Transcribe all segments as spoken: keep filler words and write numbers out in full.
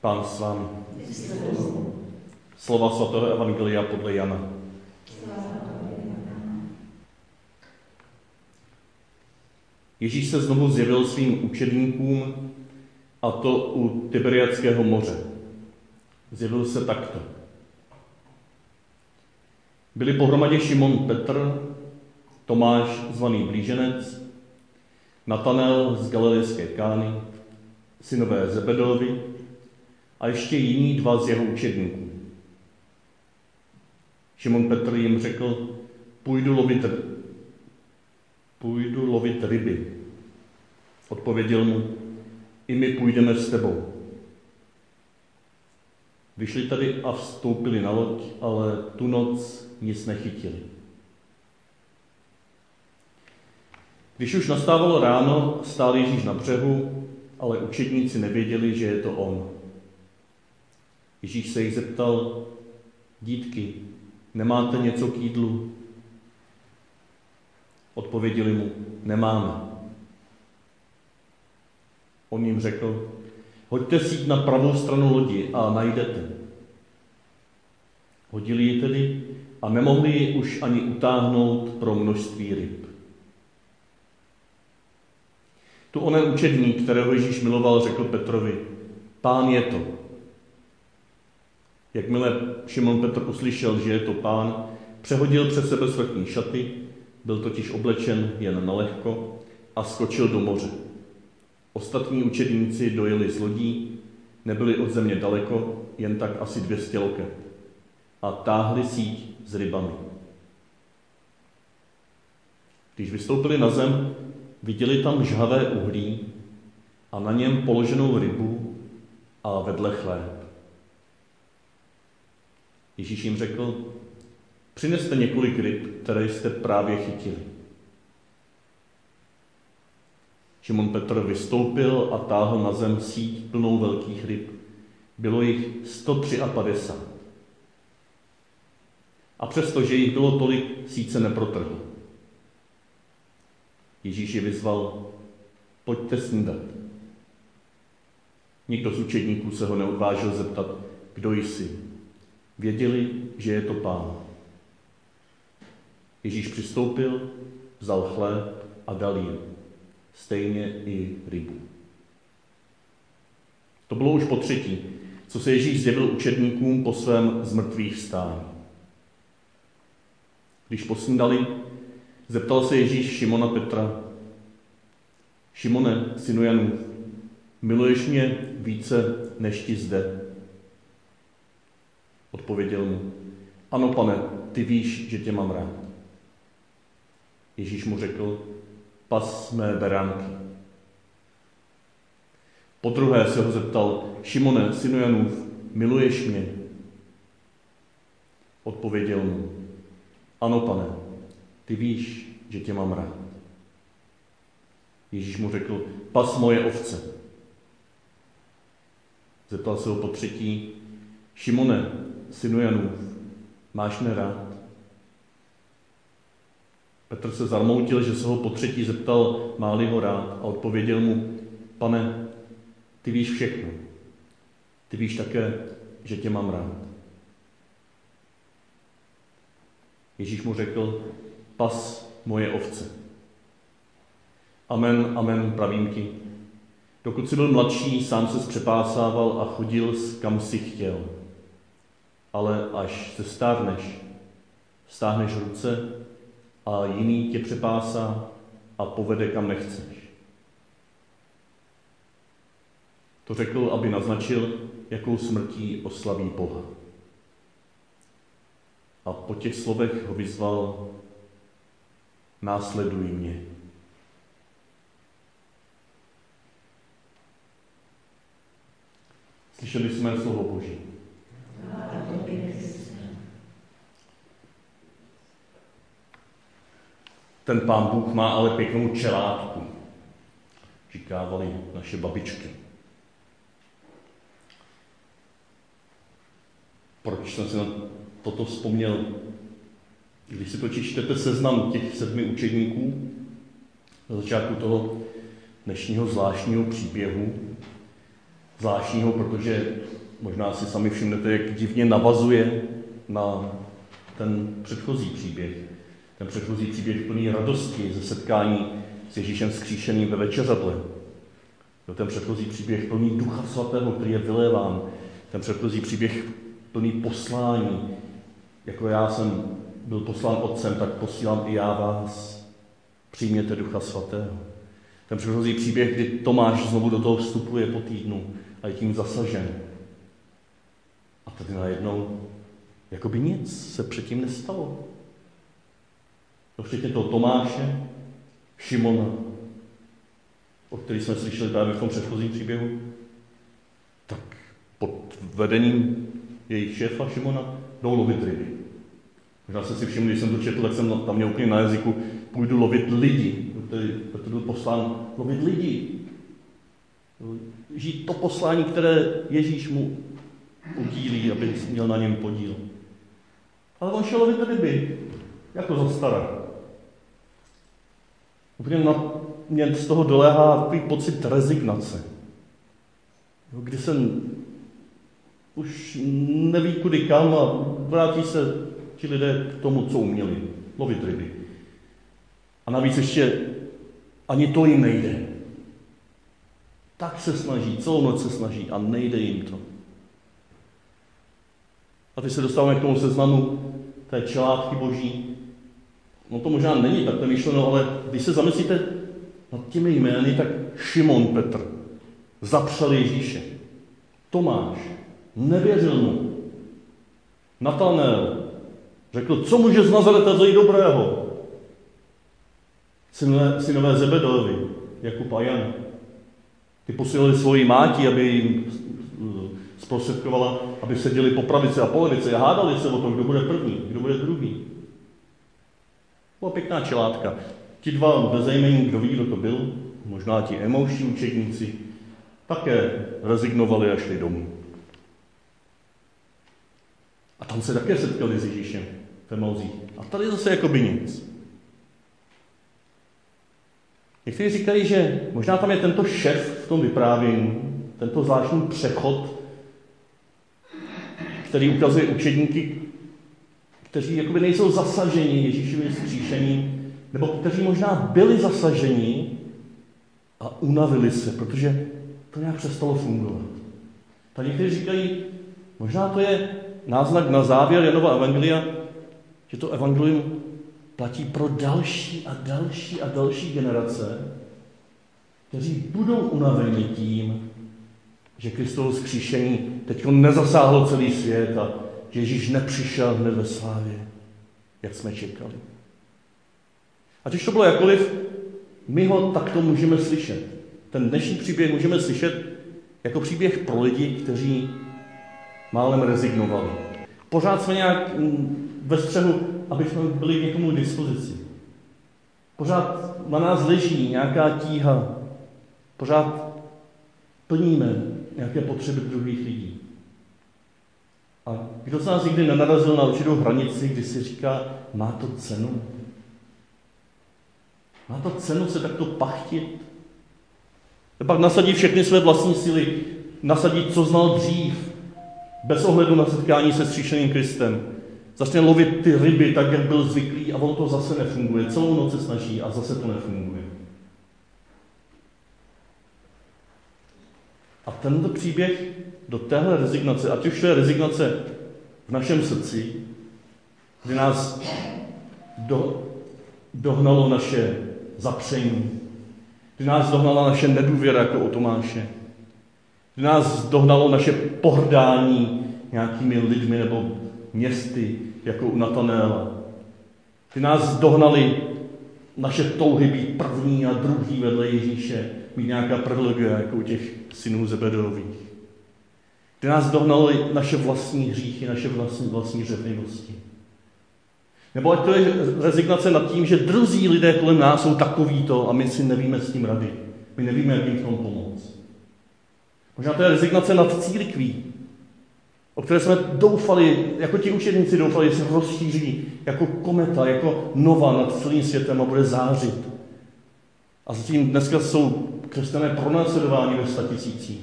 Pán s vámi. Slova svatého Evangelia podle Jana. Ježíš se znovu zjevil svým učedníkům, a to u Tiberiackého moře. Zjevil se takto. Byli pohromadě Šimon Petr, Tomáš zvaný Blíženec, Natanel z Galilejské Kány, synové Zebedeovi a ještě jiní dva z jeho učedníků. Šimon Petr jim řekl, půjdu lovit, půjdu lovit ryby. Odpověděl mu, i my půjdeme s tebou. Vyšli tady a vstoupili na loď, ale tu noc nic nechytili. Když už nastávalo ráno, stál Ježíš na břehu, ale učedníci nevěděli, že je to on. Ježíš se jich zeptal, dítky, nemáte něco k jídlu? Odpověděli mu, nemáme. On jim řekl, hoďte síť na pravou stranu lodi a najdete. Hodili ji tedy a nemohli ji už ani utáhnout pro množství ryb. Tu onen učedník, kterého Ježíš miloval, řekl Petrovi, Pán je to. Jakmile Šimon Petr uslyšel, že je to Pán, přehodil přes sebe vrchní šaty, byl totiž oblečen jen nalehko a skočil do moře. Ostatní učedníci dojeli z lodí, nebyli od země daleko, jen tak asi dvě stě loket, a táhli síť s rybami. Když vystoupili na zem, viděli tam žhavé uhlí a na něm položenou rybu a vedle chléb. Ježíš jim řekl, přineste několik ryb, které jste právě chytili. Šimon Petr vystoupil a táhl na zem síť plnou velkých ryb. Bylo jich sto padesát tři. A přesto, že jich bylo tolik, síť se neprotrhla. Ježíš je vyzval, pojďte snídat. Nikdo z učedníků se ho neodvážil zeptat, kdo jsi. Věděli, že je to Pán. Ježíš přistoupil, vzal chléb a dal jim. Stejně i rybu. To bylo už po třetí, co se Ježíš zjevil učedníkům po svém zmrtvých vstání. Když posnídali, zeptal se Ježíš Šimona Petra, Šimone, synu Janův, miluješ mě více, než ti zde? Odpověděl mu, ano pane, ty víš, že tě mám rád. Ježíš mu řekl, pas mé beránky. Podruhé se ho zeptal, Šimone, synu Janův, miluješ mě? Odpověděl mu, ano pane, ty víš, že tě mám rád. Ježíš mu řekl, pas moje ovce. Zeptal se ho po třetí, Šimone, synu Janův, máš mě rád? Petr se zarmoutil, že se ho po třetí zeptal, má-li ho rád, a odpověděl mu, pane, ty víš všechno. Ty víš také, že tě mám rád. Ježíš mu řekl, pas moje ovce. Amen, amen, pravím ti. Dokud jsi byl mladší, sám ses přepásával a chodil, kam jsi chtěl. Ale až se stárneš, stáhneš ruce a jiný tě přepásá a povede, kam nechceš. To řekl, aby naznačil, jakou smrtí oslaví Boha. A po těch slovech ho vyzval, následuj mě. Slyšeli jsme slovo Boží. Ten Pán Bůh má ale pěknou čelátku, říkávaly naše babičky. Proč jsem si na toto vzpomněl? Když si totiž čtete seznam těch sedmi učedníků na začátku toho dnešního zvláštního příběhu, zvláštního, protože možná si sami všimnete, jak divně navazuje na ten předchozí příběh. Ten předchozí příběh plný radosti ze setkání s Ježíšem zkříšeným ve večeřadle. Ten předchozí příběh plný Ducha Svatého, který je vyléván. Ten předchozí příběh plný poslání. Jako já jsem byl poslán Otcem, tak posílám i já vás. Přijměte Ducha Svatého. Ten předchozí příběh, kdy Tomáš znovu do toho vstupuje po týdnu a je tím zasažen. A tady najednou jakoby nic se předtím nestalo. To včetně toho Tomáše, Šimona, o který jsme slyšeli právě v tom předchozím příběhu, tak pod vedením jejich šéfa Šimona jdou lovit ryby. Možná jsem si všiml, když jsem to četl, tak jsem tam měl úplně na jazyku, půjdu lovit lidi, protože byl poslán lovit lidi. Žít to poslání, které Ježíš mu udílí, aby měl na něm podíl. Ale on šel lovit ryby, jako za stará. Úplně na mě z toho doléhá takový pocit rezignace. Kdy jsem už neví kudy kam a vrátí se ti lidé k tomu, co uměli. Lovit ryby. A navíc ještě ani to jim nejde. Tak se snaží, celou noc se snaží a nejde jim to. A teď se dostáváme k tomu seznamu té čelátky boží. No to možná není tak myšleno, ale když se zamyslíte nad těmi jmény, tak Šimon Petr zapřel Ježíše. Tomáš nevěřil mu. Natanel řekl, co může z Nazareta zajít dobrého? Synové, synové Zebedeovi, Jakub a Jan, ty posílali svoji máti, aby jim zprostředkovala, aby seděli po pravici a po levici a hádali se o tom, kdo bude první, kdo bude druhý. Byla pěkná čelátka. Ti dva bezejmení, kdo ví, kdo to byl, možná ti emouští učedníci, také rezignovali a šli domů. A tam se také setkali s Ježíšem v Emauzích. A tady zase jakoby nic. Někteří říkají, že možná tam je tento šef v tom vyprávění, tento zvláštní přechod, který ukazuje učedníky, kteří jakoby nejsou zasaženi Ježíšovým vzkříšením, nebo kteří možná byli zasaženi a unavili se, protože to nějak přestalo fungovat. Tak někteří říkají, možná to je náznak na závěr Janova evangelia, že to evangelium platí pro další a další a další generace, kteří budou unaveni tím, že Kristovo vzkříšení teď nezasáhlo celý svět a že Ježíš nepřišel hned ve slávě, jak jsme čekali. Ať už to bylo jakoliv, my ho takto můžeme slyšet. Ten dnešní příběh můžeme slyšet jako příběh pro lidi, kteří málem rezignovali. Pořád jsme nějak ve střehu, abychom byli někomu k dispozici. Pořád na nás leží nějaká tíha. Pořád plníme nějaké potřeby druhých lidí. A kdo z nás nikdy nenarazil na určitou hranici, kdy si říká, má to cenu? Má to cenu se takto pachtit? A pak nasadí všechny své vlastní síly, nasadí, co znal dřív, bez ohledu na setkání se vzkříšeným Kristem. Začne lovit ty ryby tak, jak byl zvyklý a ono to zase nefunguje. Celou noc se snaží a zase to nefunguje. A tento příběh do téhle rezignace, ať už to je rezignace v našem srdci, kdy nás do, dohnalo naše zapření, kdy nás dohnala naše nedůvěra jako o Tomáše, kdy nás dohnalo naše pohrdání nějakými lidmi nebo městy jako u Natanela, kdy nás dohnali naše touhy být první a druhý vedle Ježíše, mít nějaká privilegia jako u těch synů Zebedeových, kde nás dohnaly naše vlastní hříchy, naše vlastní, vlastní řevnivosti. Nebo ať to je rezignace nad tím, že drzí lidé kolem nás jsou takovýto a my si nevíme s tím rady. My nevíme, jak jim v tom pomoct. Možná to je rezignace nad církví, o které jsme doufali, jako ti učedníci doufali, že se rozšíří jako kometa, jako nova nad celým světem a bude zářit. A zatím dneska jsou křesťané pronásledováni ve statisících.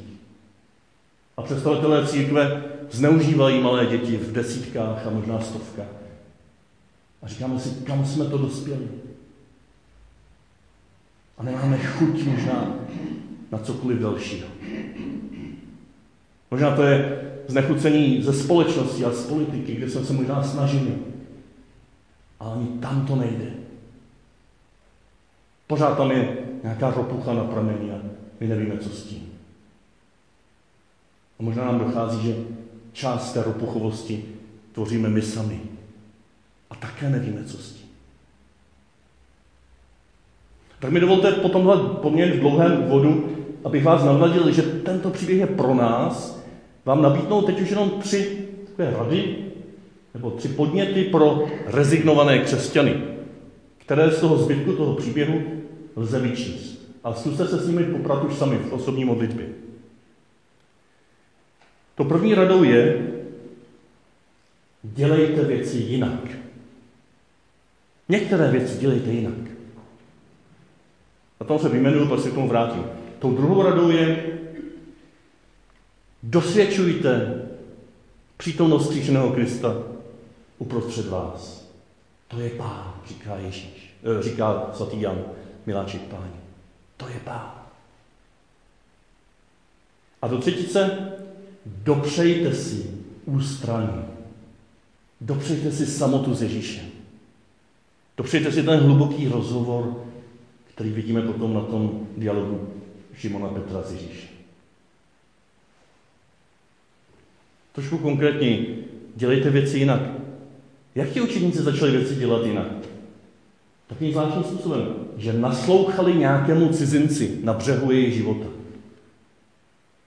představitelé církve zneužívají malé děti v desítkách a možná stovkách. A říkáme si, kam jsme to dospěli. A nemáme chuť možná na cokoliv dalšího. Možná to je znechucení ze společnosti a z politiky, kde jsme se možná snažili. Ale ani tam to nejde. Pořád tam je nějaká ropucha na pramení a my nevíme, co s tím. A možná nám dochází, že část té ropuchovosti tvoříme my sami. A také nevíme, co s tím. Tak mi dovolte po tomhle poměrně dlouhém úvodu, abych vás navnadil, že tento příběh je pro nás, vám nabídnou teď už jenom tři takové rady, nebo tři podněty pro rezignované křesťany, které z toho zbytku toho příběhu lze vyčíst. A zkuste se s nimi poprat už sami v osobní modlitbě. To první radou je, dělejte věci jinak. Některé věci dělejte jinak. Na tom se vyjmenuju, pak se k tomu vrátím. Tou druhou radou je, dosvědčujte přítomnost kříženého Krista uprostřed vás. To je Pán, říká Ježíš, říká svatý Jan, miláček Páni. To je Pán. A do třetice, dopřejte si ústraní. Dopřejte si samotu s Ježíšem. Dopřejte si ten hluboký rozhovor, který vidíme potom na tom dialogu Šimona Petra s Ježíšem. Trošku konkrétně, dělejte věci jinak. Jak ti učeníci začali věci dělat jinak? Takým zvláštním způsobem, že naslouchali nějakému cizinci na břehu jejich života.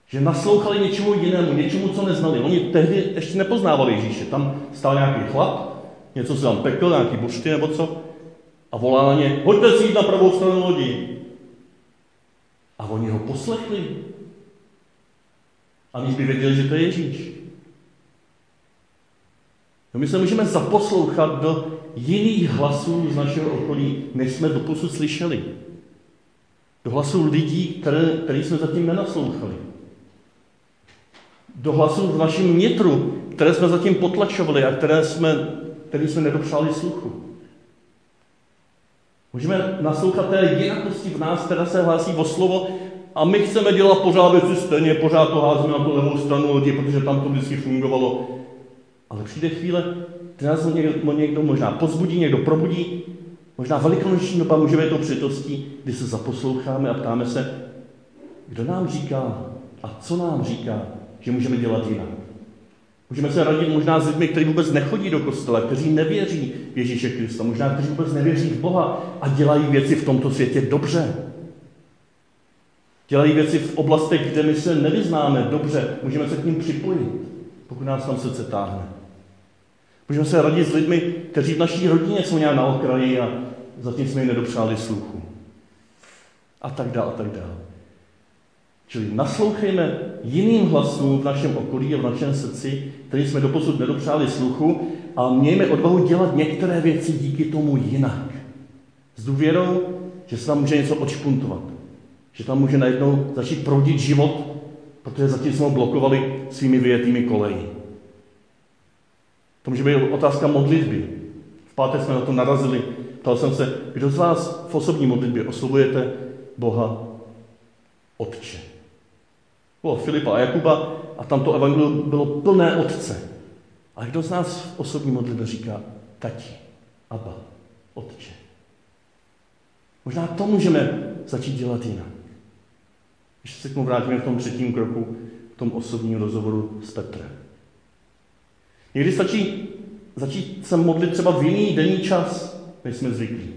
Že naslouchali něčemu jinému, něčemu, co neznali. Oni tehdy ještě nepoznávali Ježíše. Tam stál nějaký chlap, něco si tam pekl, nějaký bušty nebo co, a volá na ně, hoďte si jít na pravou stranu lodí. A oni ho poslechli. Aniž by věděli, že to je Ježíš. No my se můžeme zaposlouchat do jiných hlasů z našeho okolí, než jsme doposud slyšeli. Do hlasů lidí, které, které jsme zatím nenaslouchali. Do hlasů v našem nitru, které jsme zatím potlačovali a které jsme, které jsme nedopřáli sluchu. Můžeme naslouchat té jinakosti v nás, která se hlásí o slovo, a my chceme dělat pořád věci stejně, pořád to házíme na tu levou stranu lodi, protože tam to vždycky fungovalo. Ale přijde chvíle, kdy nás někdo, někdo možná pozbudí, někdo probudí. Možná velikonoční doba může být tou přitostí, kdy se zaposloucháme a ptáme se, kdo nám říká a co nám říká, že můžeme dělat jinak. Můžeme se radit možná s lidmi, kteří vůbec nechodí do kostela, kteří nevěří v Ježíše Krista, možná kteří vůbec nevěří v Boha a dělají věci v tomto světě dobře. Dělají věci v oblastech, kde my se nevyznáme dobře, můžeme se k ním připojit, pokud nás tam srdce táhne. Můžeme se radit s lidmi, kteří v naší rodině jsou nějak na okraji a zatím jsme ji nedopřáli sluchu. A tak dále, a tak dále. Čili naslouchejme jiným hlasům v našem okolí a v našem srdci, který jsme doposud nedopřáli sluchu, a mějme odvahu dělat některé věci díky tomu jinak. S důvěrou, že se tam může něco odšpuntovat. Že tam může najednou začít proudit život, protože zatím jsme ho blokovali svými vyjetými koleji. To může být otázka modlitby. V pátek jsme na to narazili. Ptal jsem se, kdo z vás v osobní modlitbě oslovujete Boha Otče. Bylo Filipa a Jakuba a tam to evangelium bylo plné Otce. A kdo z nás v osobní modlitbě říká Tati, Abba, Otče. Možná to můžeme začít dělat jinak. Ještě se k tomu vrátíme v tom třetím kroku, v tom osobním rozhovoru s Petrem. Někdy stačí začít se modlit třeba v jiný denní čas, než jsme zvyklí.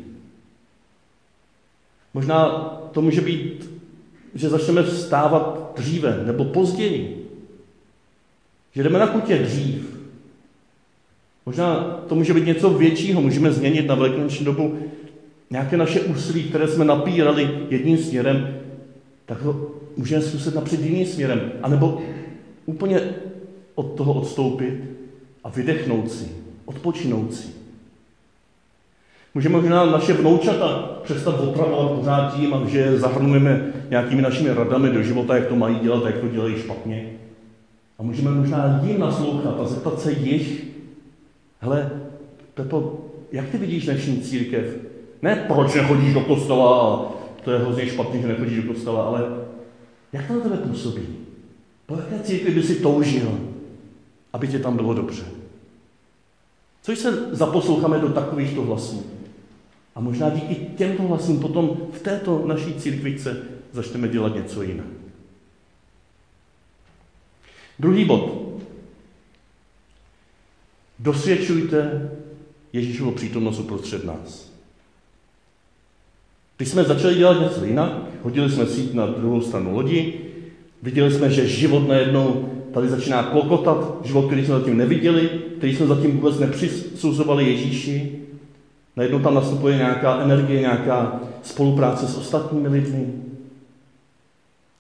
Možná to může být, že začneme vstávat dříve nebo později. Že jdeme na kutě dřív. Možná to může být něco většího, můžeme změnit na velikonoční dobu nějaké naše úsilí, které jsme napírali jedním směrem, tak to můžeme zkusit napřed jiným směrem. A nebo úplně od toho odstoupit a vydechnout si, odpočinout si. Můžeme možná naše vnoučata přestat opravovat pořád tím, že zahrnujeme nějakými našimi radami do života, jak to mají dělat, jak to dělají špatně. možná jim naslouchat a zeptat se jich, hele, Pepo, jak ty vidíš dnešní církev? Ne, proč nechodíš do kostela a to je hrozně špatný, že nechodíš do kostela, ale jak to na tebe působí? Po jaké církvi by si toužil, aby tě tam bylo dobře? Což se zaposloucháme do takovýchto hlasů. A možná díky těmto hlasům potom v této naší církvičce začneme dělat něco jiné. Druhý bod. Dosvědčujte Ježíšovu přítomnost uprostřed nás. Když jsme začali dělat něco jinak, hodili jsme síť na druhou stranu lodi, viděli jsme, že život najednou tady začíná klokotat, život, který jsme zatím neviděli, který jsme zatím vůbec nepřisuzovali Ježíši. Najednou tam nastupuje nějaká energie, nějaká spolupráce s ostatními lidmi.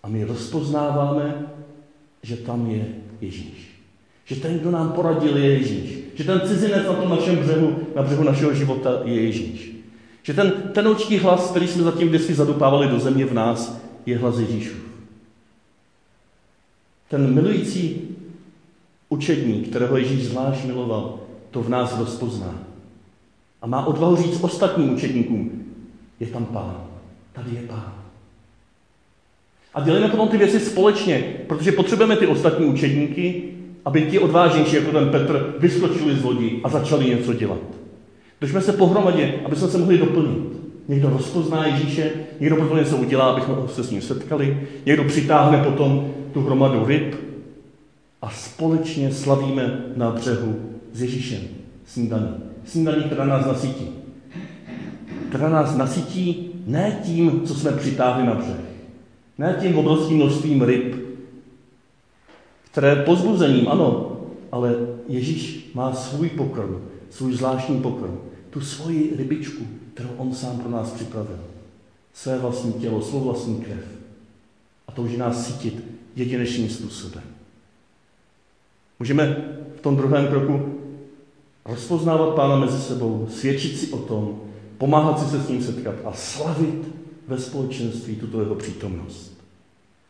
A my rozpoznáváme, že tam je Ježíš. Že ten, kdo nám poradil, je Ježíš. Že ten cizinec na tom našem břehu, na břehu našeho života je Ježíš. Že ten tenoučký hlas, který jsme zatím kdysi zadupávali do země v nás, je hlas Ježíšův. Ten milující učedník, kterého Ježíš zvlášť miloval, to v nás rozpozná. A má odvahu říct ostatním učedníkům, je tam Pán, tady je Pán. A dělíme potom ty věci společně, protože potřebujeme ty ostatní učedníky, aby ti odvážnější, jako ten Petr, vyskočili z lodi a začali něco dělat. Držme se pohromadě, aby jsme se mohli doplnit. Někdo rozpozná Ježíše, někdo potom něco udělá, abychom se s ním setkali, někdo přitáhne potom tu hromadu ryb a společně slavíme na břehu s Ježíšem snídaní. Snídaní, která nás nasytí. Která nás nasytí ne tím, co jsme přitáhli na břeh. Ne tím obrovským množstvím ryb, které pozbuzením, ano, ale Ježíš má svůj pokrm, svůj zvláštní pokrm, tu svoji rybičku, kterou on sám pro nás připravil. Své vlastní tělo, svou vlastní krev. A touží nás sytit jedinečným způsobem. Můžeme v tom druhém kroku rozpoznávat Pána mezi sebou, svědčit si o tom, pomáhat si se s ním setkat a slavit ve společenství tuto jeho přítomnost.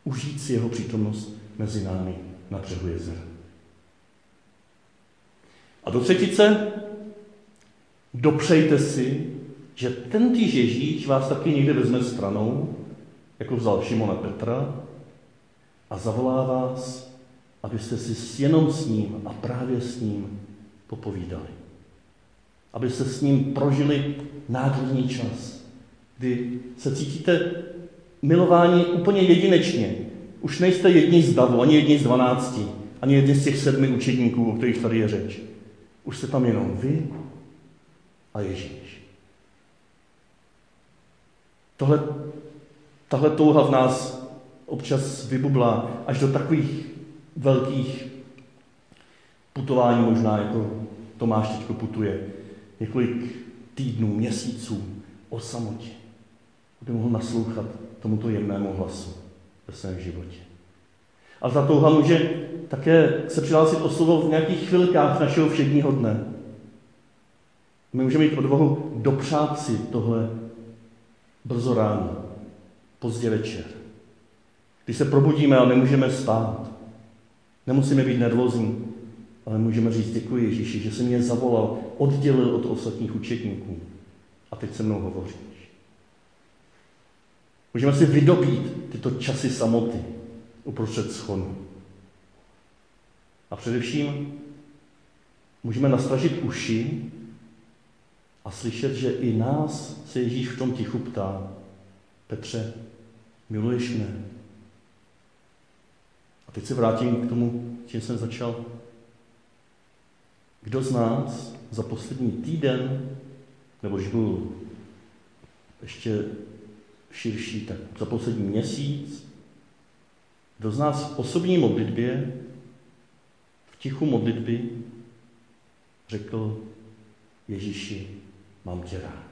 Užít si jeho přítomnost mezi námi na břehu jezera. A do třetice, dopřejte si, že tentýž Ježíš vás taky někde vezme stranou, jako vzal Šimona Petra, a zavolá vás, abyste si jenom s ním a právě s ním popovídali. Abyste s ním prožili nádherný čas, kdy se cítíte milování úplně jedinečně. Už nejste jedni z davu, ani jedni z dvanácti, ani jedni z těch sedmi učedníků, o kterých tady je řeč. Už jste tam jenom vy a Ježíš. Tohle, tahle touha v nás občas vybublá až do takových velkých putování, možná jako Tomáš teď putuje, několik týdnů, měsíců o samotě, aby mohl naslouchat tomuto jemnému hlasu ve svém životě. A ta touha může také se přihlásit o slovo v nějakých chvilkách našeho všedního dne. My můžeme mít odvahu dopřát si tohle brzo ráno, pozdě večer. Když se probudíme a nemůžeme spát, nemusíme být nervózní, ale můžeme říct děkuji Ježíši, že jsi mě zavolal, oddělil od ostatních učedníků. A teď se mnou hovoříš. Můžeme si vydobít tyto časy samoty uprostřed schonu. A především můžeme nastražit uši a slyšet, že i nás se Ježíš v tom tichu ptá. Petře, miluješ mne? A teď se vrátím k tomu, čím jsem začal. Kdo z nás za poslední týden, nebo když byl ještě širší, tak za poslední měsíc, kdo z nás v osobní modlitbě, v tichu modlitby, řekl Ježíši, mám tě rád.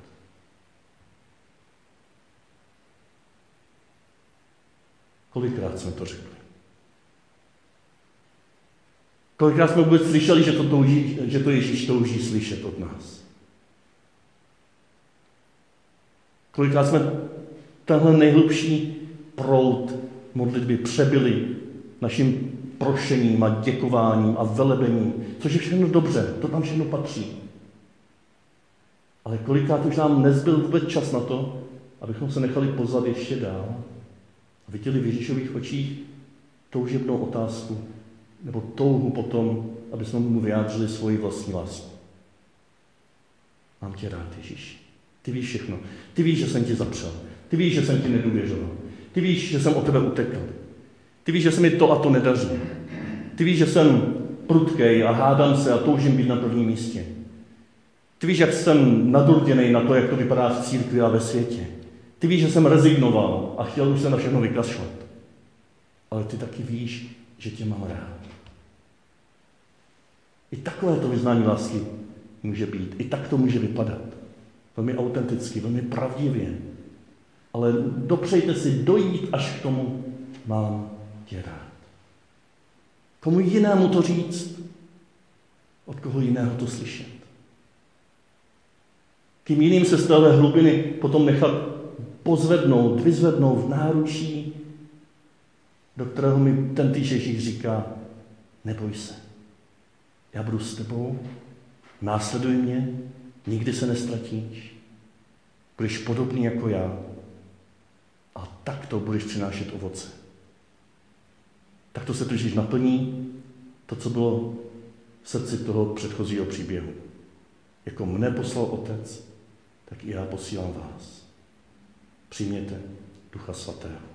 Kolikrát jsme to řekli? Kolikrát jsme vůbec slyšeli, že to, touží, že to Ježíš touží slyšet od nás? Kolikrát jsme tenhle nejhlubší proud modlitby přebili naším prošením a děkováním a velebením, což je všechno dobře, to tam všechno patří. Ale kolikrát už nám nezbyl vůbec čas na to, abychom se nechali pozvat ještě dál a viděli v Ježíšových očích toužebnou otázku nebo touhu potom, aby jsme mu vyjádřili svoji vlastní lásku. Mám tě rád, Ježíši. Ty víš všechno. Ty víš, že jsem ti zapřel. Ty víš, že jsem ti nedůvěřoval. Ty víš, že jsem od tebe utekl. Ty víš, že se mi to a to nedaří. Ty víš, že jsem prudkej a hádám se a toužím být na prvním místě. Ty víš, jak jsem nadurděnej na to, jak to vypadá v církvi a ve světě. Ty víš, že jsem rezignoval a chtěl už se na všechno vykašlat. Ale ty taky víš, že tě mám rád. I takové to vyznání lásky může být. I tak to může vypadat. Velmi autenticky, velmi pravdivě. Ale dopřejte si dojít až k tomu, mám tě rád. Komu jinému to říct? Od koho jiného to slyšet? Kým jiným se z téhle hlubiny potom nechat pozvednout, vyzvednout v náručí, do kterého mi ten týž Ježíš říká, neboj se, já budu s tebou, následuj mě, nikdy se nestratíš, budeš podobný jako já a takto budeš přinášet ovoce. Takto se to Ježíš naplní, to, co bylo v srdci toho předchozího příběhu. Jako mne poslal Otec, tak i já posílám vás. Přijměte Ducha Svatého.